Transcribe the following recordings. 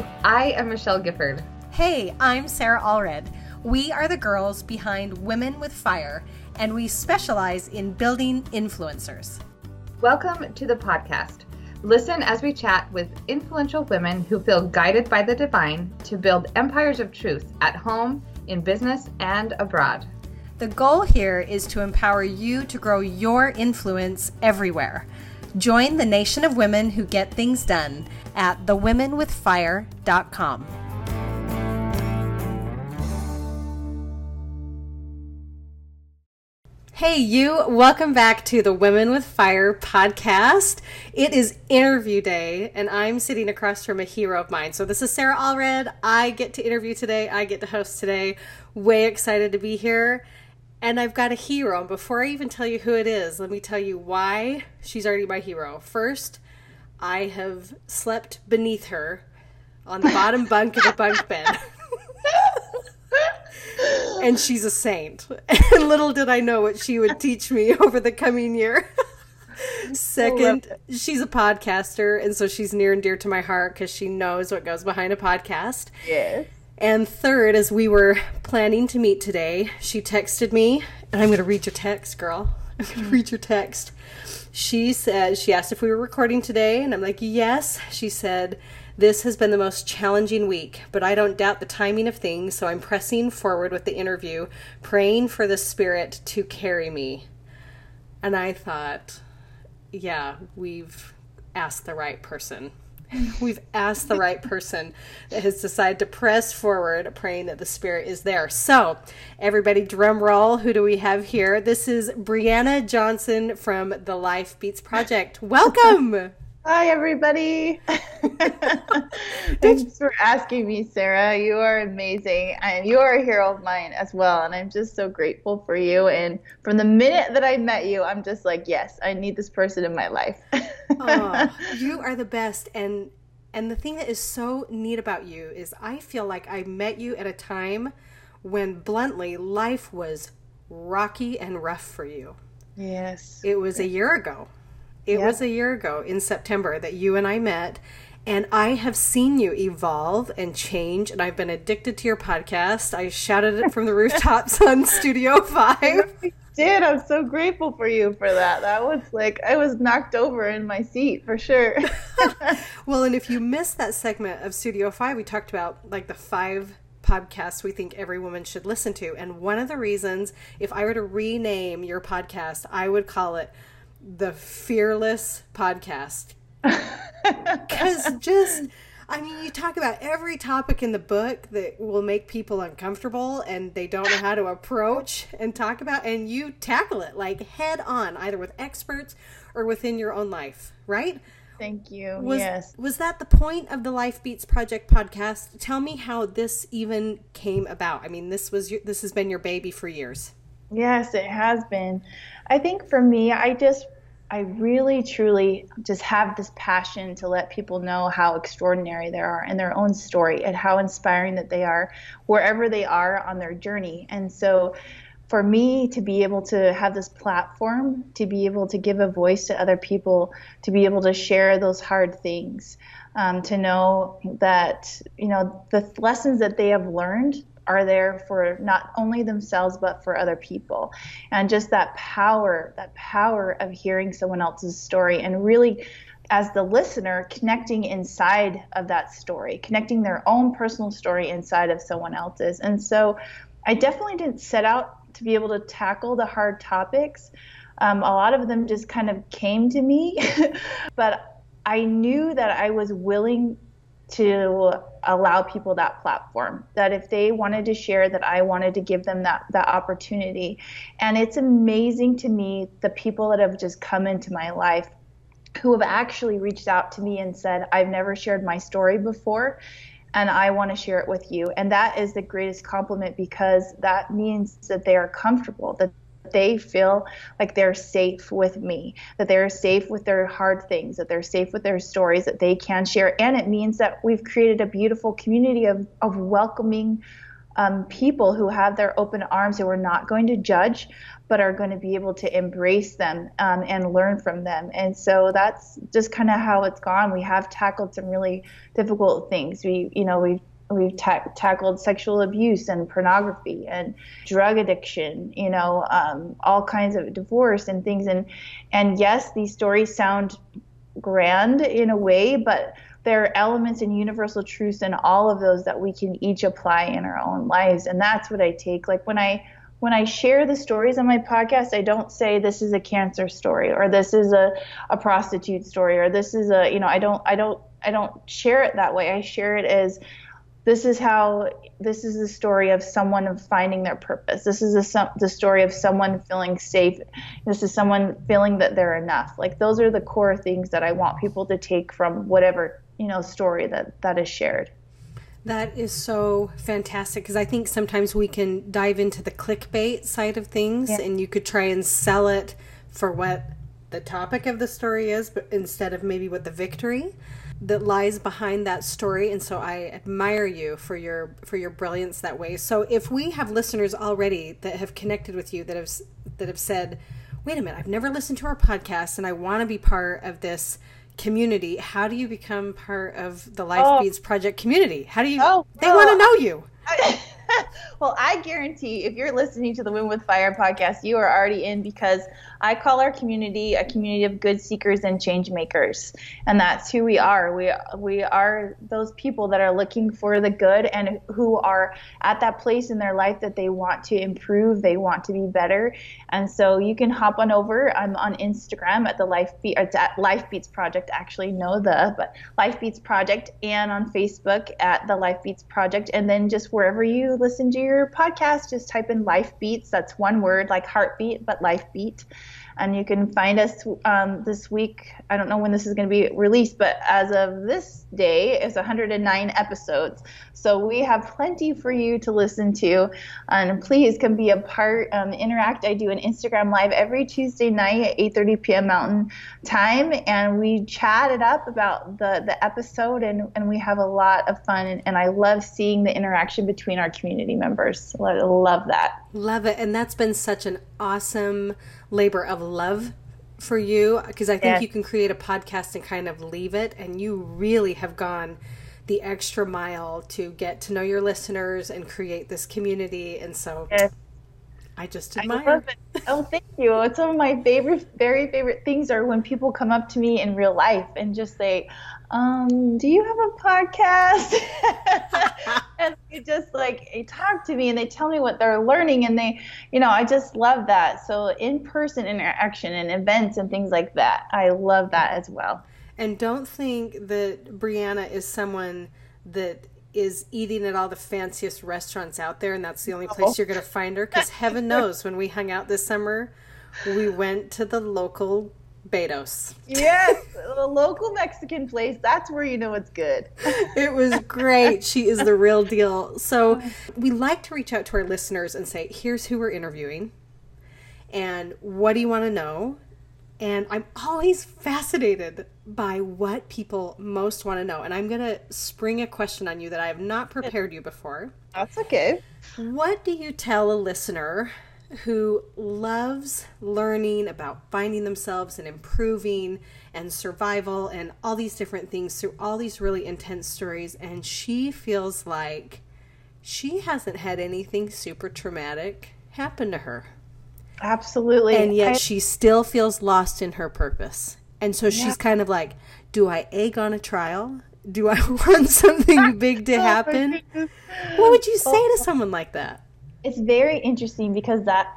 you. I am Michelle Gifford. Hey, I'm Sarah Allred. We are the girls behind Women with Fire, and we specialize in building influencers. Welcome to the podcast. Listen as we chat with influential women who feel guided by the divine to build empires of truth at home, in business, and abroad. The goal here is to empower you to grow your influence everywhere. Join the nation of women who get things done at thewomenwithfire.com. Hey you, welcome back to the Women with Fire podcast. It is interview day and I'm sitting across from a hero of mine. So this is Sarah Allred. I get to interview today. I get to host today. Way excited to be here. And I've got a hero. And before I even tell you who it is, let me tell you why she's already my hero. First, I have slept beneath her on the bottom bunk of a bunk bed. And she's a saint. And little did I know what she would teach me over the coming year. Second, she's a podcaster, and so she's near and dear to my heart because she knows what goes behind a podcast. Yes. And third, as we were planning to meet today, she texted me, and I'm going to read your text, girl. I'm going to read your text. She said, she asked if we were recording today, and I'm like, yes. She said, this has been the most challenging week, but I don't doubt the timing of things, so I'm pressing forward with the interview, praying for the Spirit to carry me. And I thought, yeah, we've asked the right person. We've asked the right person that has decided to press forward, praying that the Spirit is there. So, everybody, drum roll. Who do we have here? This is Brianna Johnson from the Life Beats Project. Welcome! Hi, everybody. Thanks for asking me, Sarah. You are amazing. And you are a hero of mine as well. And I'm just so grateful for you. And from the minute that I met you, I'm just like, yes, I need this person in my life. Oh, you are the best. And the thing that is so neat about you is I feel like I met you at a time when, bluntly, life was rocky and rough for you. Yes. It was a year ago. It was a year ago in September that you and I met, and I have seen you evolve and change, and I've been addicted to your podcast. I shouted it from the rooftops on Studio 5. I did. I'm so grateful for you for that. That was like, I was knocked over in my seat for sure. Well, and if you missed that segment of Studio 5, we talked about like the 5 podcasts we think every woman should listen to. And one of the reasons, if I were to rename your podcast, I would call it the Fearless Podcast, because just, I mean, you talk about every topic in the book that will make people uncomfortable and they don't know how to approach and talk about, and you tackle it like head on, either with experts or within your own life, right? Thank you. Was that the point of the Life Beats Project podcast? Tell me how this even came about. I mean, this has been your baby for years. Yes, it has been. I think for me, I really, truly just have this passion to let people know how extraordinary they are in their own story and how inspiring that they are wherever they are on their journey. And so for me to be able to have this platform, to be able to give a voice to other people, to be able to share those hard things, to know that, you know, the lessons that they have learned are there for not only themselves, but for other people. And just that power of hearing someone else's story and really, as the listener, connecting inside of that story, connecting their own personal story inside of someone else's. And so I definitely didn't set out to be able to tackle the hard topics. A lot of them just kind of came to me, but I knew that I was willing to allow people that platform, that if they wanted to share, that I wanted to give them that opportunity. And it's amazing to me, the people that have just come into my life who have actually reached out to me and said, I've never shared my story before, and I want to share it with you. And that is the greatest compliment, because that means that they are comfortable, that they feel like they're safe with me, that they're safe with their hard things, that they're safe with their stories, that they can share. And it means that we've created a beautiful community of welcoming people who have their open arms, who are not going to judge, but are going to be able to embrace them and learn from them. And so that's just kind of how it's gone. We have tackled some really difficult things. We've tackled sexual abuse and pornography and drug addiction, all kinds of divorce and things. And yes, these stories sound grand in a way, but there are elements and universal truths in all of those that we can each apply in our own lives. And that's what I take. Like when I share the stories on my podcast, I don't say this is a cancer story or this is a prostitute story or this is a, I don't share it that way. I share it as, this is the story of someone finding their purpose. This is the story of someone feeling safe. This is someone feeling that they're enough. Like those are the core things that I want people to take from whatever, story that is shared. That is so fantastic, because I think sometimes we can dive into the clickbait side of things, yeah. And you could try and sell it for what the topic of the story is, but instead of maybe what the victory that lies behind that story. And so I admire you for your brilliance that way. So if we have listeners already that have connected with you, that have said, wait a minute, I've never listened to our podcast and I want to be part of this community, how do you become part of the Life Beats Project community? How do you, they want to know you. Well, I guarantee if you're listening to the Women with Fire podcast, you are already in, because I call our community a community of good seekers and change makers. And that's who we are. We are those people that are looking for the good and who are at that place in their life that they want to improve. They want to be better. And so you can hop on over. I'm on Instagram at Life Beats Project, but Life Beats Project, and on Facebook at the Life Beats Project. And then just wherever you listen to your podcast, just type in Life Beats. That's one word, like heartbeat, but Life Beat. And you can find us this week. I don't know when this is going to be released, but as of this day, it's 109 episodes. So we have plenty for you to listen to. And please come be a part, interact. I do an Instagram Live every Tuesday night at 8:30 p.m. Mountain Time. And we chat it up about the episode, and we have a lot of fun. And I love seeing the interaction between our community members. I love that. Love it. And that's been such an awesome labor of love for you, because I think you can create a podcast and kind of leave it, and you really have gone the extra mile to get to know your listeners and create this community. And so I just admire. I love it. Oh, thank you. It's one of my favorite, very favorite things are when people come up to me in real life and just say, do you have a podcast? And they just they talk to me and they tell me what they're learning, and they, I just love that. So in-person interaction and events and things like that, I love that as well. And don't think that Brianna is someone that is eating at all the fanciest restaurants out there and that's the only place you're going to find her, because heaven knows when we hung out this summer, we went to the local Beto's. Yes, the local Mexican place. That's where you know it's good. It was great. She is the real deal. So we like to reach out to our listeners and say, here's who we're interviewing and what do you want to know? And I'm always fascinated by what people most want to know. And I'm going to spring a question on you that I have not prepared you before. That's okay. What do you tell a listener who loves learning about finding themselves and improving and survival and all these different things through all these really intense stories, and she feels like she hasn't had anything super traumatic happen to her? Absolutely. And yet she still feels lost in her purpose. And so she's kind of like, do I egg on a trial? Do I want something big to happen? What would you say to someone like that? It's very interesting, because that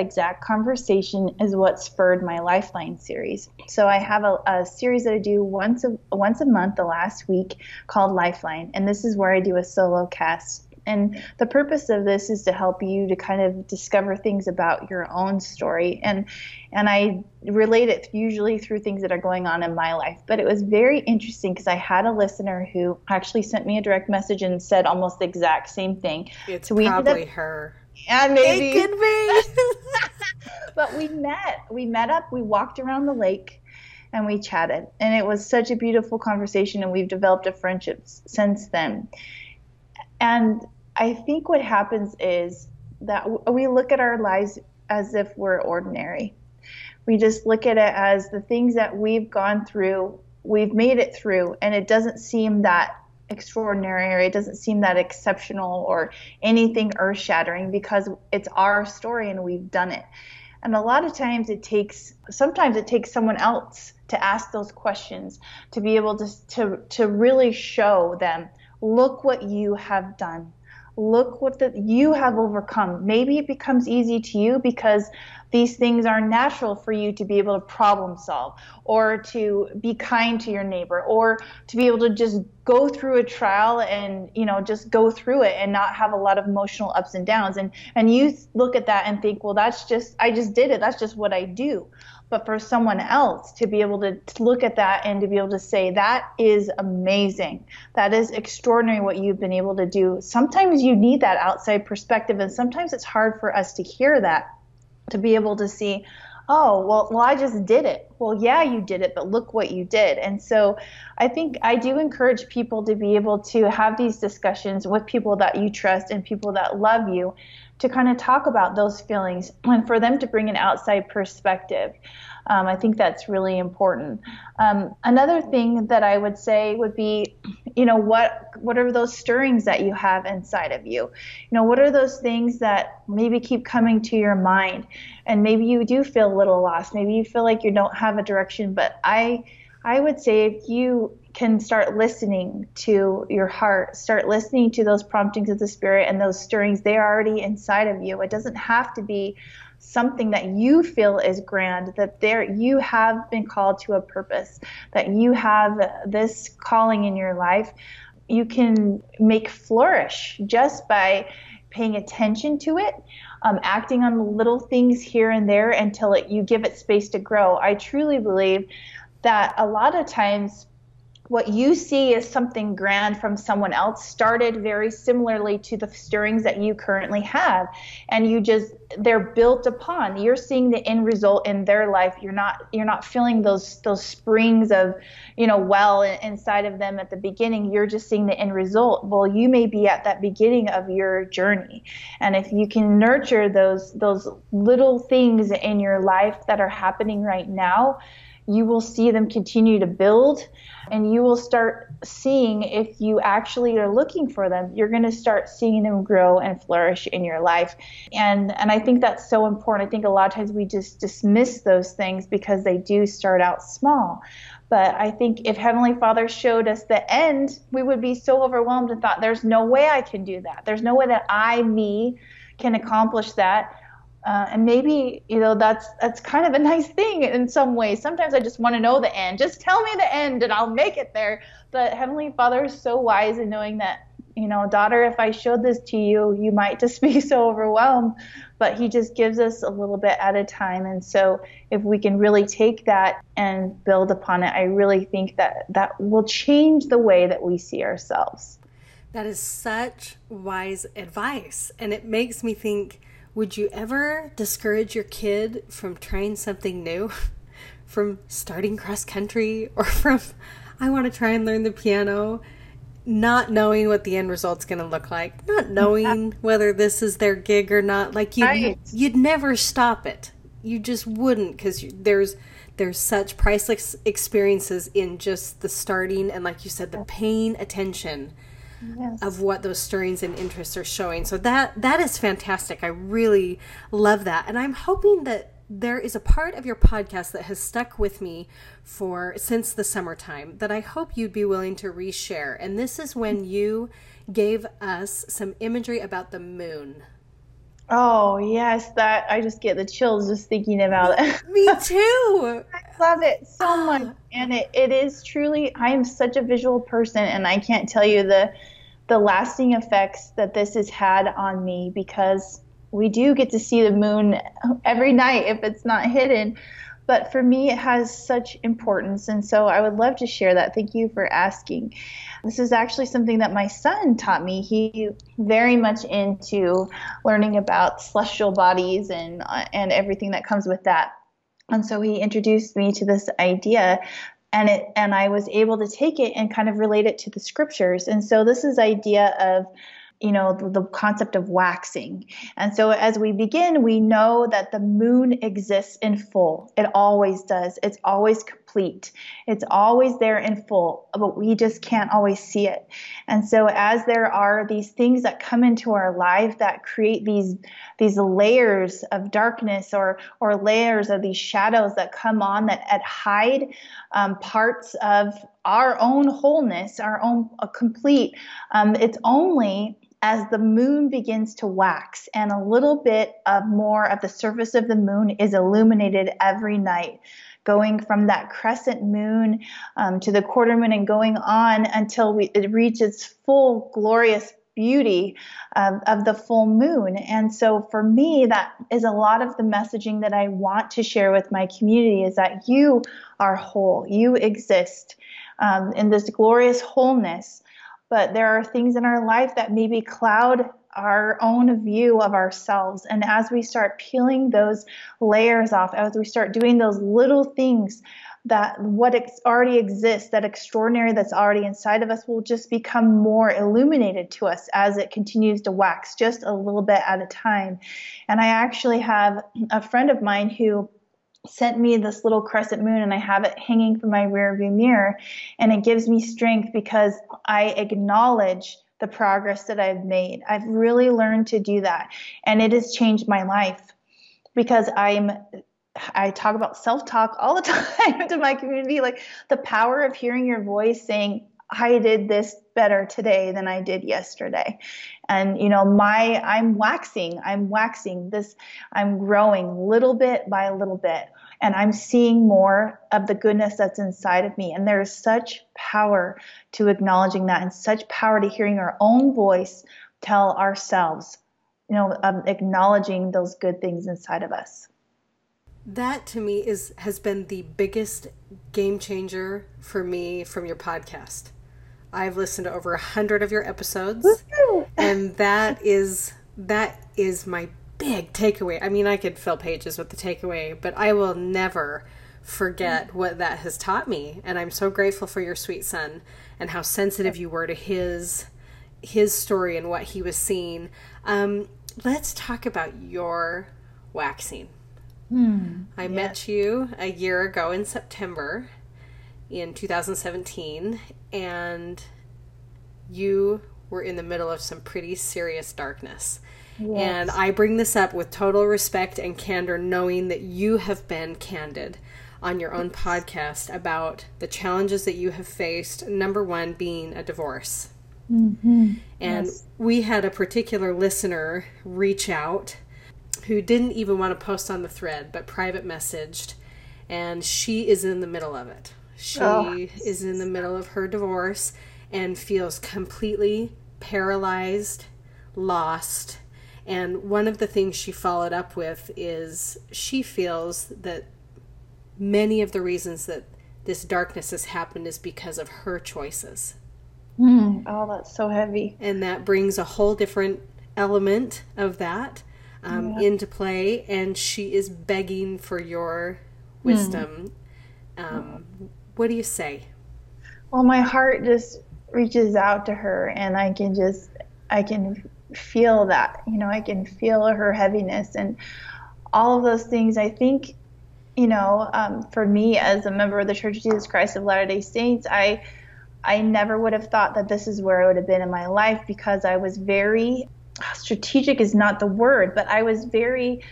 exact conversation is what spurred my Lifeline series. So I have a series that I do once a month, the last week, called Lifeline. And this is where I do a solo cast. And the purpose of this is to help you to kind of discover things about your own story. And I relate it usually through things that are going on in my life. But it was very interesting, because I had a listener who actually sent me a direct message and said almost the exact same thing. It's probably her. And maybe. It could be. But we met up, we walked around the lake, and we chatted. And it was such a beautiful conversation, and we've developed a friendship since then. And I think what happens is that we look at our lives as if we're ordinary. We just look at it as the things that we've gone through, we've made it through, and it doesn't seem that extraordinary, or it doesn't seem that exceptional or anything earth-shattering, because it's our story and we've done it. And a lot of times sometimes it takes someone else to ask those questions, to be able to really show them, look what you have done. Look what you have overcome. Maybe it becomes easy to you because these things are natural for you to be able to problem solve, or to be kind to your neighbor, or to be able to just go through a trial and, just go through it and not have a lot of emotional ups and downs. And you look at that and think, well, I just did it. That's just what I do. But for someone else to be able to look at that and to be able to say, that is amazing. That is extraordinary what you've been able to do. Sometimes you need that outside perspective, and sometimes it's hard for us to hear that, to be able to see, oh, well, I just did it. Well, yeah, you did it, but look what you did. And so I think I do encourage people to be able to have these discussions with people that you trust and people that love you, to kind of talk about those feelings and for them to bring an outside perspective. I think that's really important. Another thing that I would say would be, what are those stirrings that you have inside of you? What are those things that maybe keep coming to your mind? And maybe you do feel a little lost. Maybe you feel like you don't have a direction. But I would say, if you can start listening to your heart, start listening to those promptings of the Spirit and those stirrings, they are already inside of you. It doesn't have to be something that you feel is grand, that you have been called to a purpose, that you have this calling in your life. You can make flourish just by paying attention to it, acting on the little things here and there until you give it space to grow. I truly believe that a lot of times what you see as something grand from someone else started very similarly to the stirrings that you currently have. And they're built upon. You're seeing the end result in their life. You're not feeling those springs of, well inside of them at the beginning. You're just seeing the end result. Well, you may be at that beginning of your journey. And if you can nurture those little things in your life that are happening right now, you will see them continue to build, and you will start seeing, if you actually are looking for them, you're going to start seeing them grow and flourish in your life. And I think that's so important. I think a lot of times we just dismiss those things because they do start out small. But I think if Heavenly Father showed us the end, we would be so overwhelmed and thought, there's no way I can do that. There's no way that me can accomplish that. And maybe, that's kind of a nice thing in some ways. Sometimes I just want to know the end. Just tell me the end and I'll make it there. But Heavenly Father is so wise in knowing that, daughter, if I showed this to you, you might just be so overwhelmed. But He just gives us a little bit at a time. And so if we can really take that and build upon it, I really think that will change the way that we see ourselves. That is such wise advice. And it makes me think, would you ever discourage your kid from trying something new, from starting cross country, or from, I want to try and learn the piano, not knowing what the end result's going to look like, not knowing whether this is their gig or not? Like, you'd never stop it. You just wouldn't, because there's such priceless experiences in just the starting, and like you said, the paying attention. Yes. Of what those stirrings and interests are showing. So that is fantastic. I really love that. And I'm hoping that there is a part of your podcast that has stuck with me since the summertime that I hope you'd be willing to reshare. And this is when you gave us some imagery about the moon. Oh, yes. That, I just get the chills just thinking about it. Me too. I love it so much. And it is truly, I am such a visual person, and I can't tell you the lasting effects that this has had on me, because we do get to see the moon every night if it's not hidden. But for me, it has such importance. And so I would love to share that. Thank you for asking. This is actually something that my son taught me. He very much into learning about celestial bodies and everything that comes with that. And so he introduced me to this idea, and I was able to take it and kind of relate it to the scriptures. And so this is idea of you know, the concept of waxing. And so as we begin, we know that the moon exists in full. It always does. It's always complete. It's always there in full, but we just can't always see it. And so as there are these things that come into our life that create these layers of darkness or layers of these shadows that come on that hide parts of our own wholeness, our own complete, it's only as the moon begins to wax and a little bit of more of the surface of the moon is illuminated every night, going from that crescent moon to the quarter moon and going on until it reaches full glorious beauty of the full moon. And so for me, that is a lot of the messaging that I want to share with my community, is that you are whole, you exist in this glorious wholeness. But there are things in our life that maybe cloud our own view of ourselves. And as we start peeling those layers off, as we start doing those little things, that what already exists, that extraordinary that's already inside of us, will just become more illuminated to us as it continues to wax, just a little bit at a time. And I actually have a friend of mine who sent me this little crescent moon, and I have it hanging from my rear view mirror, and it gives me strength because I acknowledge the progress that I've made. I've really learned to do that, and it has changed my life because I talk about self-talk all the time to my community, like the power of hearing your voice saying, I did this better today than I did yesterday. And, you know, I'm waxing, I'm growing little bit by little bit, and I'm seeing more of the goodness that's inside of me. And there is such power to acknowledging that, and such power to hearing our own voice tell ourselves, you know, of acknowledging those good things inside of us. That to me has been the biggest game changer for me from your podcast. I've listened to over 100 of your episodes. Woo-hoo. And that is my big takeaway. I mean, I could fill pages with the takeaway, but I will never forget what that has taught me. And I'm so grateful for your sweet son and how sensitive you were to his story and what he was seeing. Let's talk about your waxing. I met you a year ago in September in 2017, and you were in the middle of some pretty serious darkness. Yes. And I bring this up with total respect and candor, knowing that you have been candid on your own podcast about the challenges that you have faced, number one being a divorce. Mm-hmm. And yes. We had a particular listener reach out who didn't even want to post on the thread, but private messaged, and she is in the middle of it. She is in the middle of her divorce and feels completely paralyzed, lost. And one of the things she followed up with is she feels that many of the reasons that this darkness has happened is because of her choices. Oh, that's so heavy. And that brings a whole different element of that into play, and she is begging for your wisdom. What do you say? Well, my heart just reaches out to her, and I can feel that, you know, I can feel her heaviness and all of those things. I think, you know, for me as a member of the Church of Jesus Christ of Latter-day Saints, I never would have thought that this is where I would have been in my life, because I was very strategic is not the word, but I was very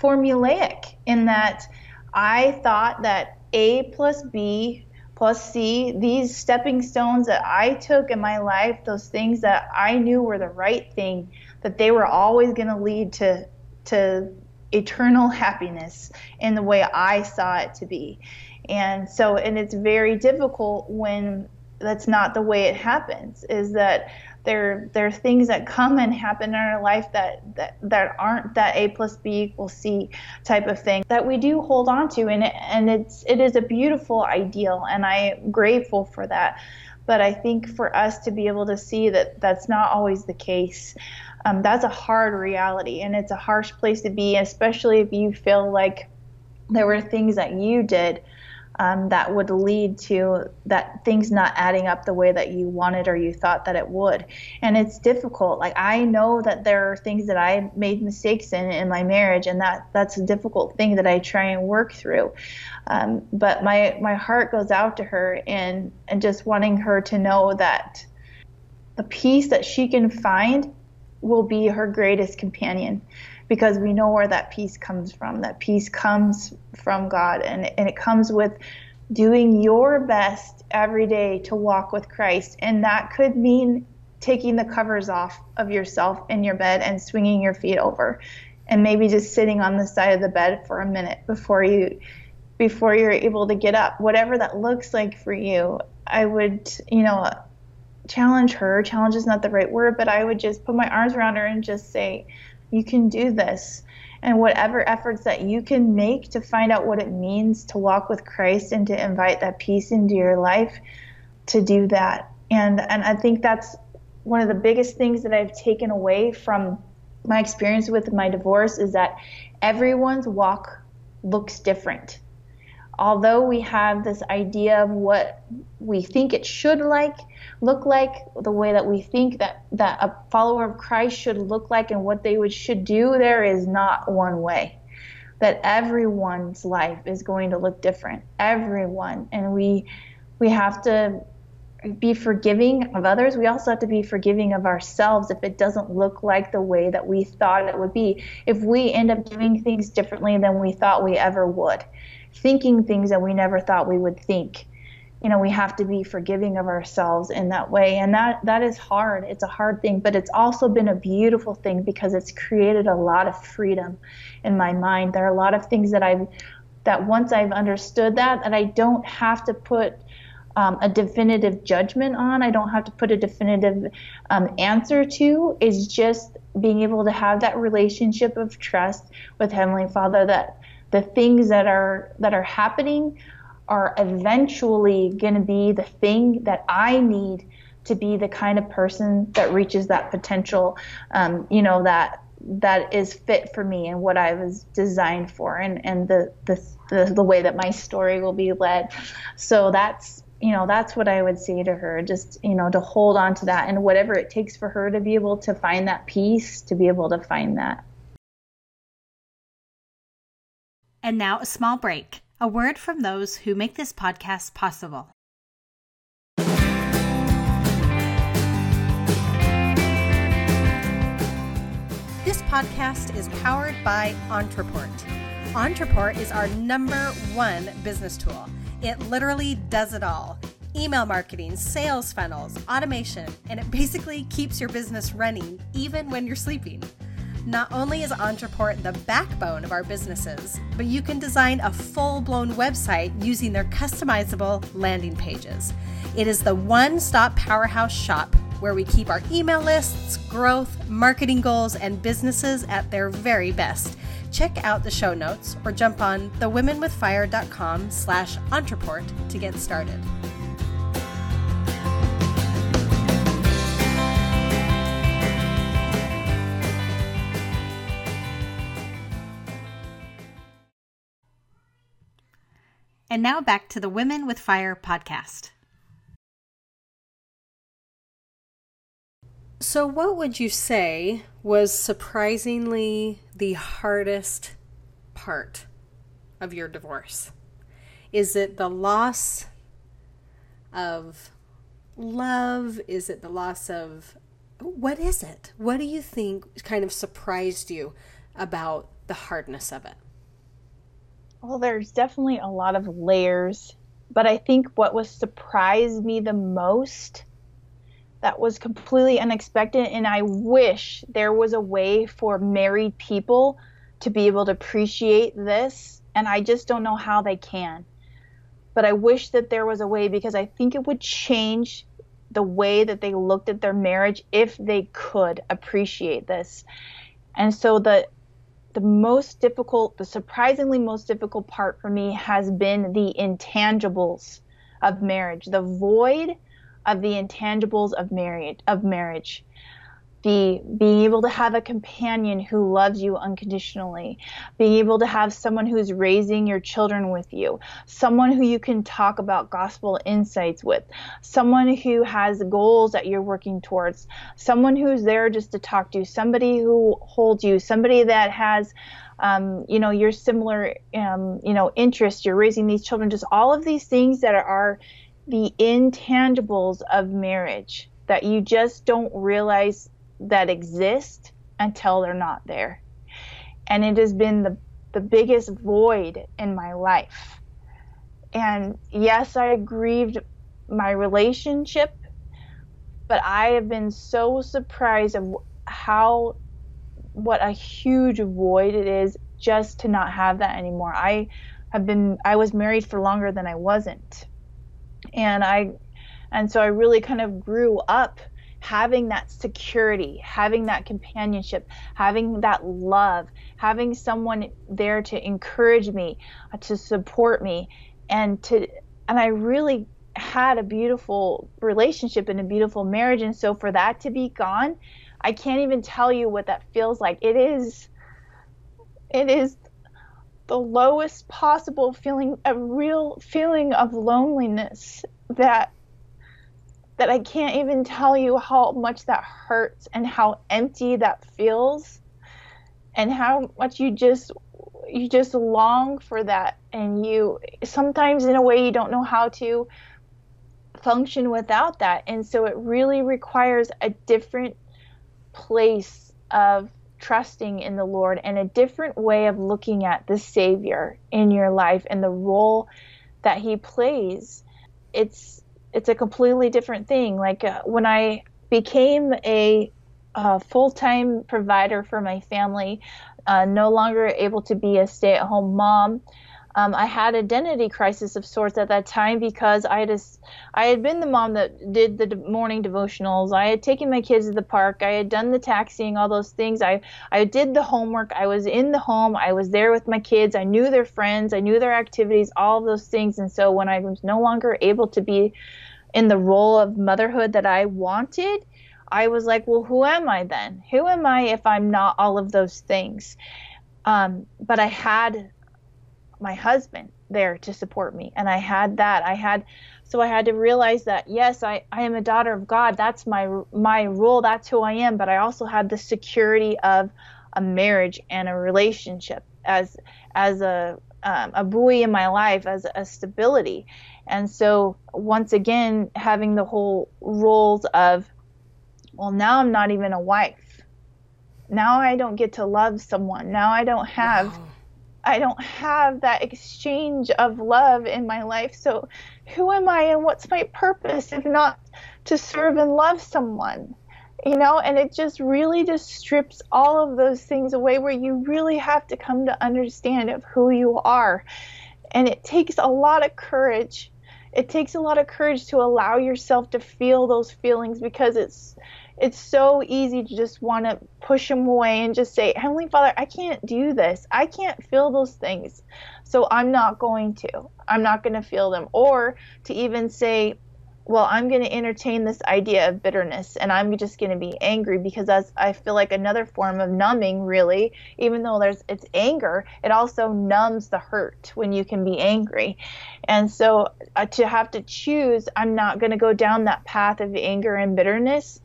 formulaic in that I thought that A plus B plus C, these stepping stones that I took in my life, those things that I knew were the right thing, that they were always going to lead to eternal happiness in the way I saw it to be. And so, and it's very difficult when that's not the way it happens, is that There are things that come and happen in our life that aren't that A plus B equals C type of thing that we do hold on to, and it is a beautiful ideal, and I'm grateful for that. But I think for us to be able to see that that's not always the case, that's a hard reality, and it's a harsh place to be, especially if you feel like there were things that you did that would lead to that things not adding up the way that you wanted or you thought that it would. And it's difficult. Like, I know that there are things that I made mistakes in my marriage, and that's a difficult thing that I try and work through. But my heart goes out to her, and just wanting her to know that the peace that she can find will be her greatest companion, because we know where that peace comes from. That peace comes from God, and it comes with doing your best every day to walk with Christ. And that could mean taking the covers off of yourself in your bed and swinging your feet over, and maybe just sitting on the side of the bed for a minute before you're able to get up. Whatever that looks like for you, I would, challenge her. Challenge is not the right word, but I would just put my arms around her and just say, you can do this. And whatever efforts that you can make to find out what it means to walk with Christ and to invite that peace into your life, to do that. And I think that's one of the biggest things that I've taken away from my experience with my divorce, is that everyone's walk looks different. Although we have this idea of what we think it should look like, the way that we think that a follower of Christ should look like and what they should do, there is not one way. That everyone's life is going to look different. Everyone. And we have to be forgiving of others. We also have to be forgiving of ourselves if it doesn't look like the way that we thought it would be. If we end up doing things differently than we thought we ever would, thinking things that we never thought we would think. We have to be forgiving of ourselves in that way. And that is hard. It's a hard thing, but it's also been a beautiful thing, because it's created a lot of freedom in my mind. There are a lot of things that once I've understood that I don't have to put a definitive judgment on. I don't have to put a definitive answer to. It's just being able to have that relationship of trust with Heavenly Father, that the things that are happening are eventually going to be the thing that I need to be the kind of person that reaches that potential, that is fit for me and what I was designed for, and the way that my story will be led. So that's what I would say to her, just, to hold on to that, and whatever it takes for her to be able to find that peace, to be able to find that. And now a small break, a word from those who make this podcast possible. This podcast is powered by Ontraport. Ontraport is our #1 business tool. It literally does it all. Email marketing, sales funnels, automation, and it basically keeps your business running even when you're sleeping. Not only is Ontraport the backbone of our businesses, but you can design a full-blown website using their customizable landing pages. It is the one-stop powerhouse shop where we keep our email lists, growth, marketing goals, and businesses at their very best. Check out the show notes or jump on thewomenwithfire.com/Ontraport to get started. And now back to the Women with Fire podcast. So what would you say was surprisingly the hardest part of your divorce? Is it the loss of love? Is it the loss of... what is it? What do you think kind of surprised you about the hardness of it? Well, there's definitely a lot of layers, but I think what was surprised me the most, that was completely unexpected, and I wish there was a way for married people to be able to appreciate this, and I just don't know how they can. But I wish that there was a way, because I think it would change the way that they looked at their marriage if they could appreciate this. And so the surprisingly most difficult part for me has been the intangibles of marriage, the void of the intangibles of marriage, being able to have a companion who loves you unconditionally, being able to have someone who's raising your children with you, someone who you can talk about gospel insights with, someone who has goals that you're working towards, someone who's there just to talk to, somebody who holds you, somebody that has your similar interest, you're raising these children, just all of these things that are the intangibles of marriage that you just don't realize that exist until they're not there. And it has been the biggest void in my life. And yes, I grieved my relationship, but I have been so surprised of what a huge void it is just to not have that anymore. I was married for longer than I wasn't. And so I really kind of grew up having that security, having that companionship, having that love, having someone there to encourage me, to support me, and I really had a beautiful relationship and a beautiful marriage. And so for that to be gone, I can't even tell you what that feels like. It is the lowest possible feeling, a real feeling of loneliness that I can't even tell you how much that hurts and how empty that feels and how much you just long for that. And you sometimes in a way you don't know how to function without that. And so it really requires a different place of trusting in the Lord and a different way of looking at the Savior in your life and the role that he plays. It's a completely different thing. Like when I became a full-time provider for my family, no longer able to be a stay-at-home mom, I had an identity crisis of sorts at that time because I had been the mom that did the morning devotionals. I had taken my kids to the park. I had done the taxiing, all those things. I did the homework. I was in the home. I was there with my kids. I knew their friends. I knew their activities, all of those things. And so when I was no longer able to be in the role of motherhood that I wanted, I was like, well, who am I then? Who am I if I'm not all of those things? But I had my husband there to support me. And I had to realize that, yes, I am a daughter of God. That's my role. That's who I am. But I also had the security of a marriage and a relationship as a buoy in my life, as a stability. And so once again, having the whole roles of, well, now I'm not even a wife. Now I don't get to love someone. Now I don't have... Wow. I don't have that exchange of love in my life. So who am I and what's my purpose if not to serve and love someone? And it just really just strips all of those things away where you really have to come to understand of who you are. And it takes a lot of courage. It takes a lot of courage to allow yourself to feel those feelings because it's so easy to just want to push them away and just say, Heavenly Father, I can't do this. I can't feel those things. So I'm not going to feel them. Or to even say, well, I'm going to entertain this idea of bitterness and I'm just going to be angry because that's, I feel like another form of numbing really, even though it's anger, it also numbs the hurt when you can be angry. And so to have to choose, I'm not going to go down that path of anger and bitterness.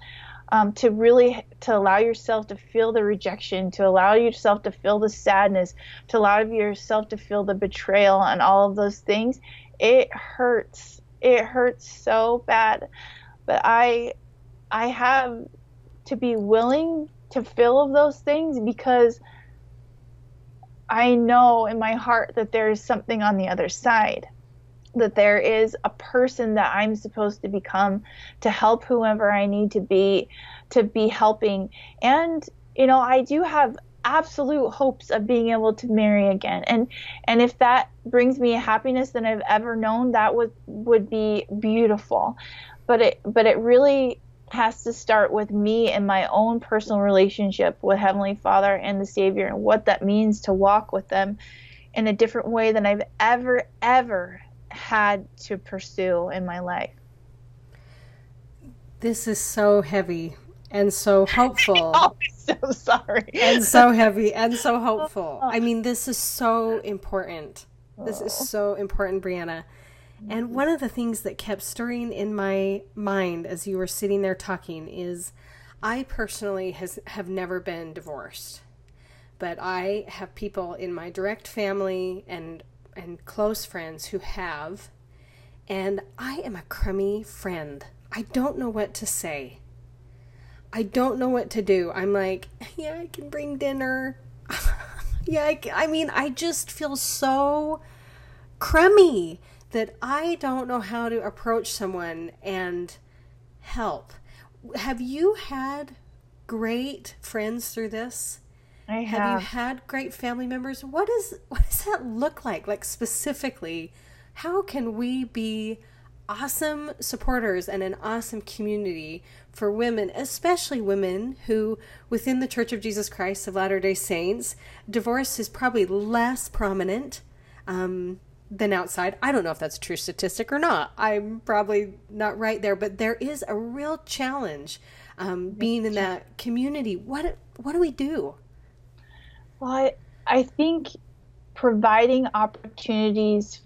To allow yourself to feel the rejection, to allow yourself to feel the sadness, to allow yourself to feel the betrayal and all of those things, it hurts. It hurts so bad. But I have to be willing to feel of those things because I know in my heart that there is something on the other side, that there is a person that I'm supposed to become to help whoever I need to be helping. And, I do have absolute hopes of being able to marry again. And if that brings me happiness than I've ever known, that would be beautiful. But it really has to start with me and my own personal relationship with Heavenly Father and the Savior and what that means to walk with them in a different way than I've ever, ever had to pursue in my life. This is so heavy and so hopeful. Oh, I'm so sorry. And so heavy and so hopeful. I mean, this is so important. This is so important, Brianna. And one of the things that kept stirring in my mind as you were sitting there talking is I personally have never been divorced, but I have people in my direct family and close friends who have, and I am a crummy friend. I don't know what to say. I don't know what to do. I'm like, yeah, I can bring dinner. Yeah, I just feel so crummy that I don't know how to approach someone and help. Have you had great friends through this? I have. Have you had great family members? What does that look like? Like specifically, how can we be awesome supporters and an awesome community for women, especially women who, within the Church of Jesus Christ of Latter-day Saints, divorce is probably less prominent than outside. I don't know if that's a true statistic or not. I'm probably not right there, but there is a real challenge being in that community. What do we do? Well, I think providing opportunities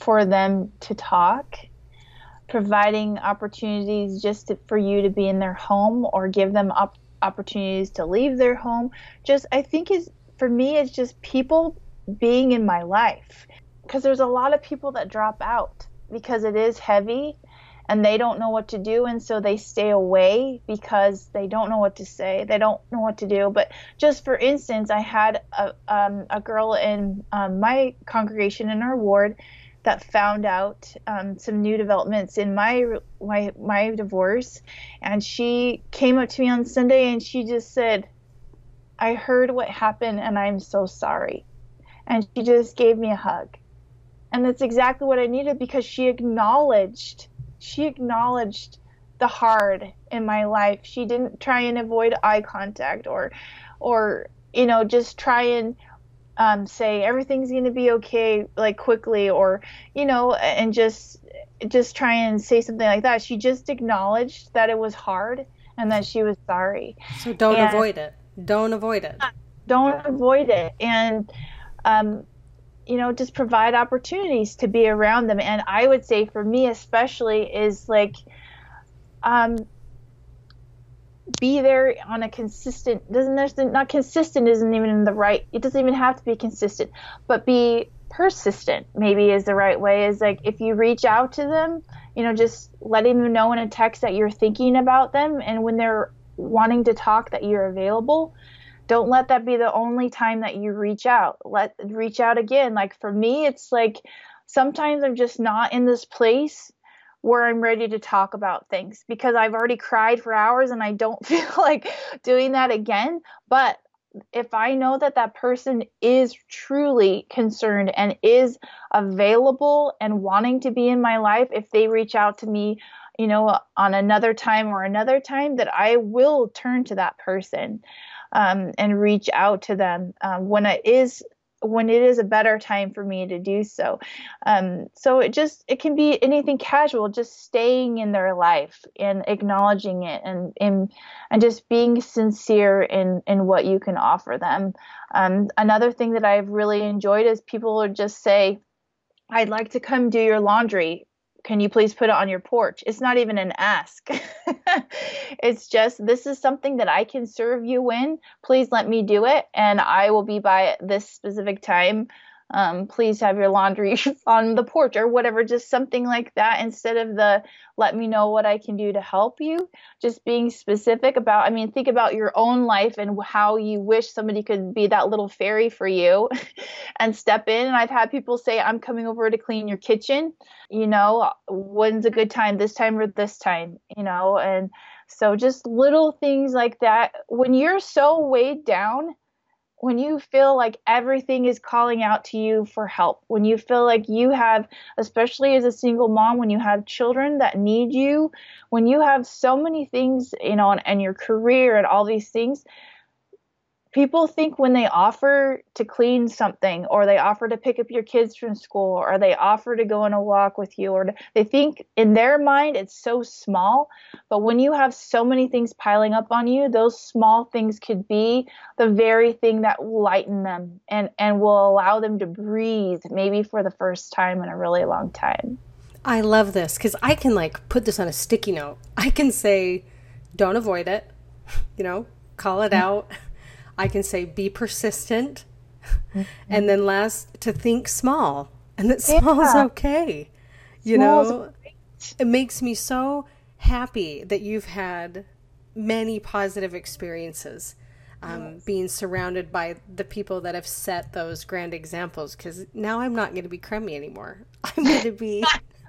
for them to talk, providing opportunities just for you to be in their home or give them opportunities to leave their home. I think for me, it's just people being in my life, because there's a lot of people that drop out because it is heavy and they don't know what to do. And so they stay away because they don't know what to say. They don't know what to do. But just for instance, I had a girl in my congregation in our ward that found out some new developments in my divorce. And she came up to me on Sunday and she just said, I heard what happened and I'm so sorry. And she just gave me a hug. And that's exactly what I needed, because she acknowledged the hard in my life. She didn't try and avoid eye contact or just try and say everything's going to be okay, like quickly, or, and just try and say something like that. She just acknowledged that it was hard and that she was sorry. So avoid it. Don't avoid it. Don't avoid it. And, just provide opportunities to be around them. And I would say for me especially is like, be there on a consistent, not consistent isn't even the right, it doesn't even have to be consistent, but be persistent maybe is the right way, is like if you reach out to them, just letting them know in a text that you're thinking about them. And when they're wanting to talk, that you're available. Don't let that be the only time that you reach out. Reach out again. Like for me, it's like sometimes I'm just not in this place where I'm ready to talk about things, because I've already cried for hours and I don't feel like doing that again. But if I know that that person is truly concerned and is available and wanting to be in my life, if they reach out to me, on another time, that I will turn to that person. And reach out to them when it is a better time for me to do so. So it can be anything casual, just staying in their life and acknowledging it, and just being sincere in what you can offer them. Another thing that I've really enjoyed is people would just say, "I'd like to come do your laundry. Can you please put it on your porch?" It's not even an ask. It's just, this is something that I can serve you in. Please let me do it. And I will be by at this specific time. Please have your laundry on the porch or whatever, just something like that. Instead of let me know what I can do to help you, just being specific about, think about your own life and how you wish somebody could be that little fairy for you and step in. And I've had people say, I'm coming over to clean your kitchen, when's a good time, this time or this time, and so just little things like that. When you're so weighed down, when you feel like everything is calling out to you for help, when you feel like you have, especially as a single mom, when you have children that need you, when you have so many things, and your career and all these things, People think when they offer to clean something, or they offer to pick up your kids from school, or they offer to go on a walk with you, or they think in their mind it's so small. But when you have so many things piling up on you, those small things could be the very thing that will lighten them and will allow them to breathe, maybe for the first time in a really long time. I love this, because I can like put this on a sticky note. I can say, don't avoid it, you know, call it out. I can say, be persistent. Mm-hmm. And then last, to think small. And that small is okay. You know, it makes me so happy that you've had many positive experiences, being surrounded by the people that have set those grand examples. Because now I'm not going to be crummy anymore. I'm going to be...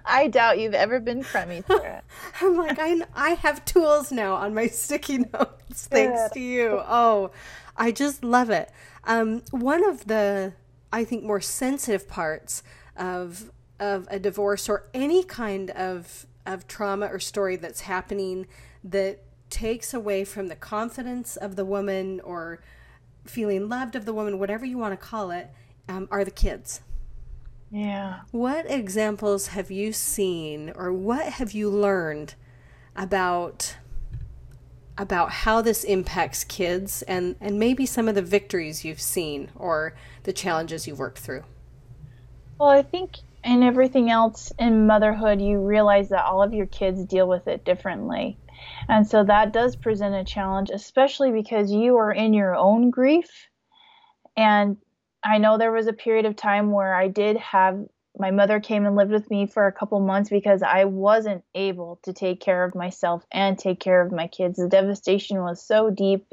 I doubt you've ever been crummy, Sarah. I'm like, I have tools now on my sticky notes, thanks to you. Oh, I just love it. One of the, I think, more sensitive parts of a divorce or any kind of trauma or story that's happening that takes away from the confidence of the woman or feeling loved of the woman, whatever you want to call it, are the kids. Yeah. What examples have you seen, or what have you learned about how this impacts kids, and maybe some of the victories you've seen or the challenges you've worked through? Well, I think in everything else in motherhood, you realize that all of your kids deal with it differently. And so that does present a challenge, especially because you are in your own grief. And I know there was a period of time where I did have, my mother came and lived with me for a couple months because I wasn't able to take care of myself and take care of my kids. The devastation was so deep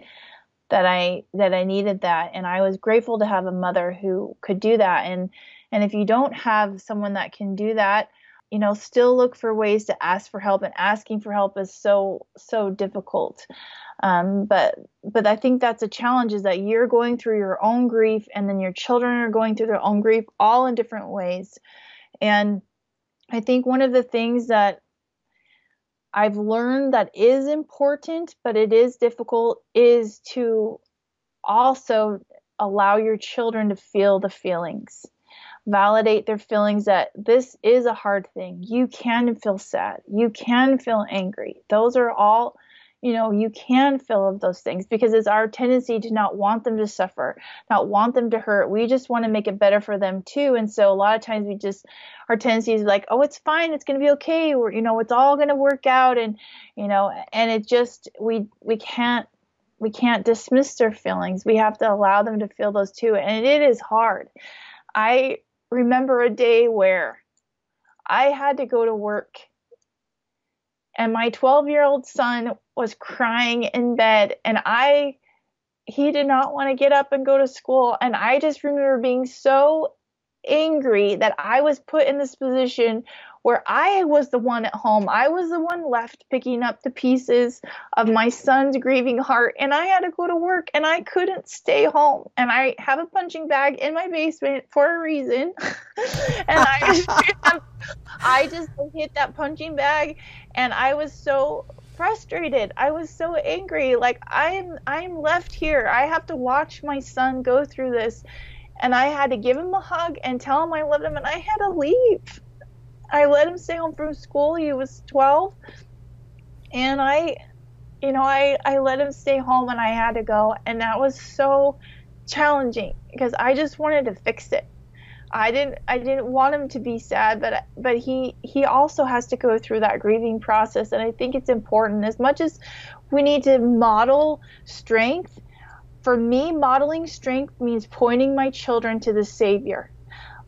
that I needed that. And I was grateful to have a mother who could do that. And if you don't have someone that can do that, you know, still look for ways to ask for help, and asking for help is so difficult. But I think that's a challenge, is that you're going through your own grief, and then your children are going through their own grief, all in different ways. And I think one of the things that I've learned that is important, but it is difficult, is to also allow your children to feel the feelings. Validate their feelings, that this is a hard thing. You can feel sad. You can feel angry. Those are all, you know, you can feel of those things, because it's our tendency to not want them to suffer, not want them to hurt. We just want to make it better for them too. And so a lot of times our tendency is like, oh, it's fine. It's going to be okay. Or, you know, it's all going to work out. And, you know, and it just, we can't dismiss their feelings. We have to allow them to feel those too. And it is hard. I remember a day where I had to go to work, and my 12-year-old son was crying in bed, and he did not want to get up and go to school. And I just remember being so angry that I was put in this position where I was the one at home. I was the one left picking up the pieces of my son's grieving heart, and I had to go to work, and I couldn't stay home. And I have a punching bag in my basement for a reason. And I just hit that punching bag, and I was so frustrated. I was so angry. Like, I'm left here. I have to watch my son go through this. And I had to give him a hug and tell him I loved him, and I had to leave. I let him stay home from school. He was 12, and I let him stay home, and I had to go. And that was so challenging, because I just wanted to fix it. I didn't want him to be sad, but he also has to go through that grieving process. And I think it's important, as much as we need to model strength. For me, modeling strength means pointing my children to the Savior,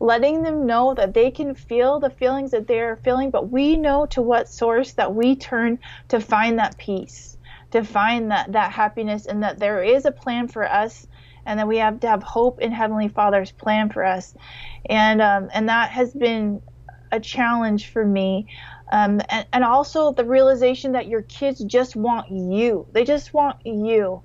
letting them know that they can feel the feelings that they are feeling, but we know to what source that we turn to find that peace, to find that happiness, and that there is a plan for us, and that we have to have hope in Heavenly Father's plan for us. And that has been a challenge for me. And also the realization that your kids just want you. They just want you.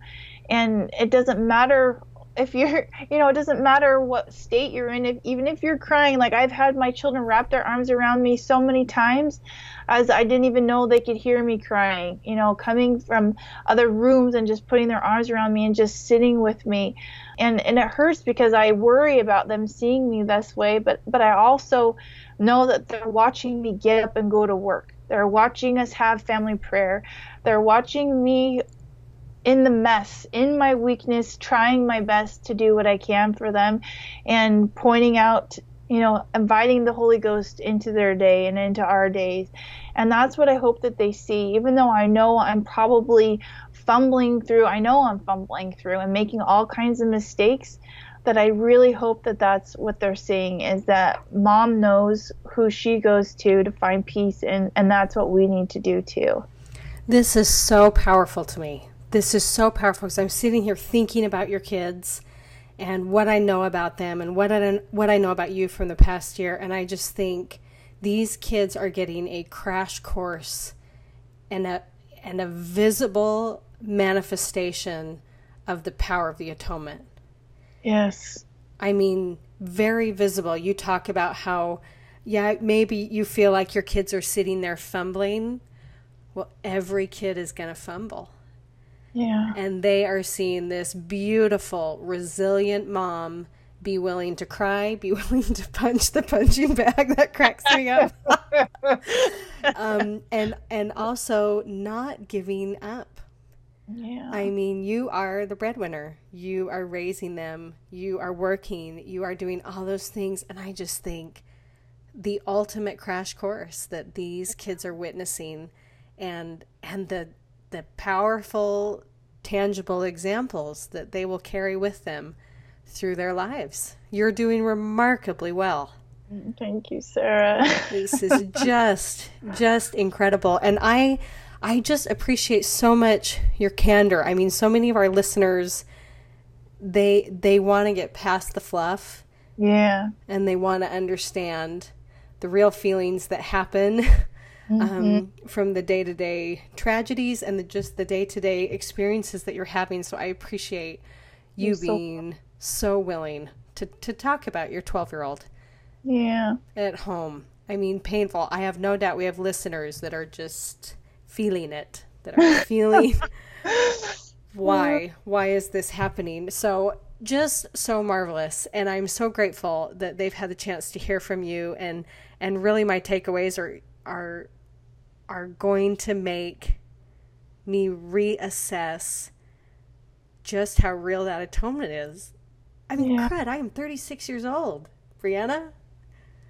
And it doesn't matter if you're, you know, it doesn't matter what state you're in, if, even if you're crying, like I've had my children wrap their arms around me so many times as I didn't even know they could hear me crying, you know, coming from other rooms and just putting their arms around me and just sitting with me. And it hurts because I worry about them seeing me this way, but I also know that they're watching me get up and go to work. They're watching us have family prayer. They're watching me in the mess, in my weakness, trying my best to do what I can for them and pointing out, you know, inviting the Holy Ghost into their day and into our days. And that's what I hope that they see, even though I know I'm probably fumbling through, I know I'm fumbling through and making all kinds of mistakes, that I really hope that that's what they're seeing, is that mom knows who she goes to find peace. And that's what we need to do too. This is so powerful to me. This is so powerful because I'm sitting here thinking about your kids and what I know about them and what I know about you from the past year. And I just think these kids are getting a crash course and a visible manifestation of the power of the atonement. Yes. I mean, very visible. You talk about how, yeah, maybe you feel like your kids are sitting there fumbling. Well, every kid is going to fumble. Yeah. And they are seeing this beautiful, resilient mom be willing to cry, be willing to punch the punching bag. That cracks me up. And also not giving up. Yeah. I mean, you are the breadwinner. You are raising them. You are working. You are doing all those things. And I just think the ultimate crash course that these kids are witnessing and the powerful, tangible examples that they will carry with them through their lives. You're doing remarkably well. Thank you, Sarah. This is just incredible. And I just appreciate so much your candor. I mean, so many of our listeners, they want to get past the fluff. Yeah. And they want to understand the real feelings that happen from the day-to-day tragedies and the day-to-day experiences that you're having. So I appreciate you being so willing to talk about your 12-year-old. Yeah. At home. I mean, painful. I have no doubt we have listeners that are just feeling it, that are feeling why is this happening? So just so marvelous. And I'm so grateful that they've had the chance to hear from you. And really my takeaways are going to make me reassess just how real that atonement is. I mean, crud, I am 36 years old, Brianna.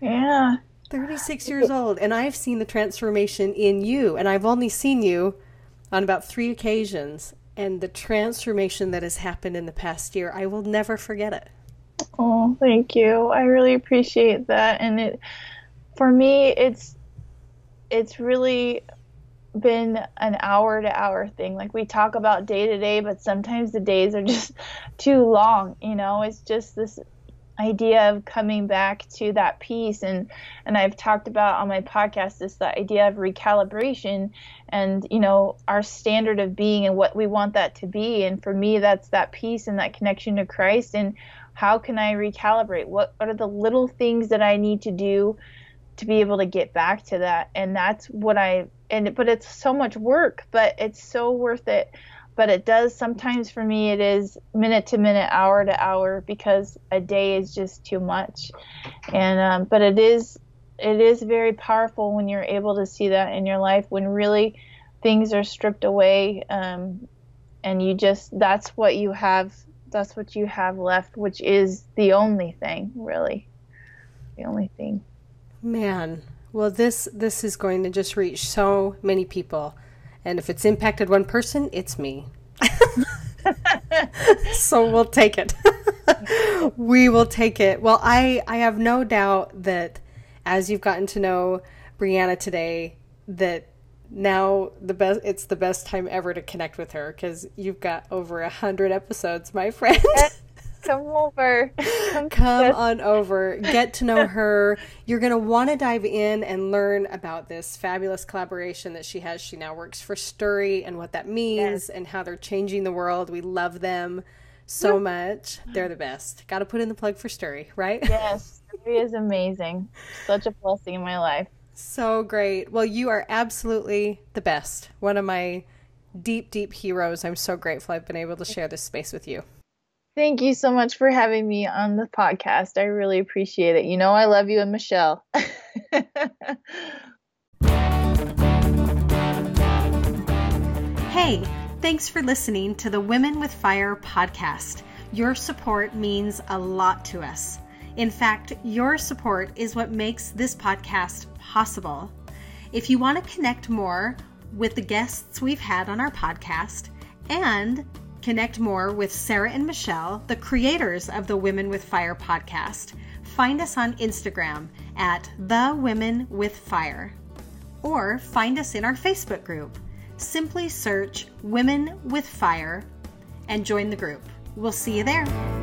Yeah. 36 years old, and I've seen the transformation in you, and I've only seen you on about 3 occasions, and the transformation that has happened in the past year, I will never forget it. Oh, thank you. I really appreciate that, and for me, it's really been an hour to hour thing. Like we talk about day to day, but sometimes the days are just too long, you know. It's just this idea of coming back to that peace, and I've talked about on my podcast this, the idea of recalibration and, you know, our standard of being and what we want that to be. And for me, that's that peace and that connection to Christ. And how can I recalibrate? What are the little things that I need to do to be able to get back to that? And that's what but it's so much work, but it's so worth it. But it does sometimes for me, it is minute to minute, hour to hour, because a day is just too much. And but it is very powerful when you're able to see that in your life, when really things are stripped away, and you just that's what you have left, which is the only thing, really, the only thing. Man, well, this is going to just reach so many people. And if it's impacted one person, it's me. So we'll take it. We will take it. Well, I have no doubt that as you've gotten to know Brianna today, that now it's the best time ever to connect with her, because you've got over 100 episodes, my friend. Come over. Come on over. Get to know her. You're going to want to dive in and learn about this fabulous collaboration that she has. She now works for Sturry, and what that means and how they're changing the world. We love them so much. They're the best. Got to put in the plug for Sturry, right? Yes, Sturry is amazing. Such a blessing in my life. So great. Well, you are absolutely the best. One of my deep, deep heroes. I'm so grateful I've been able to share this space with you. Thank you so much for having me on the podcast. I really appreciate it. You know, I love you and Michelle. Hey, thanks for listening to the Women with Fire podcast. Your support means a lot to us. In fact, your support is what makes this podcast possible. If you want to connect more with the guests we've had on our podcast and connect more with Sarah and Michelle, the creators of the Women with Fire podcast, find us on Instagram at The Women with Fire, or find us in our Facebook group. Simply search Women with Fire and join the group. We'll see you there.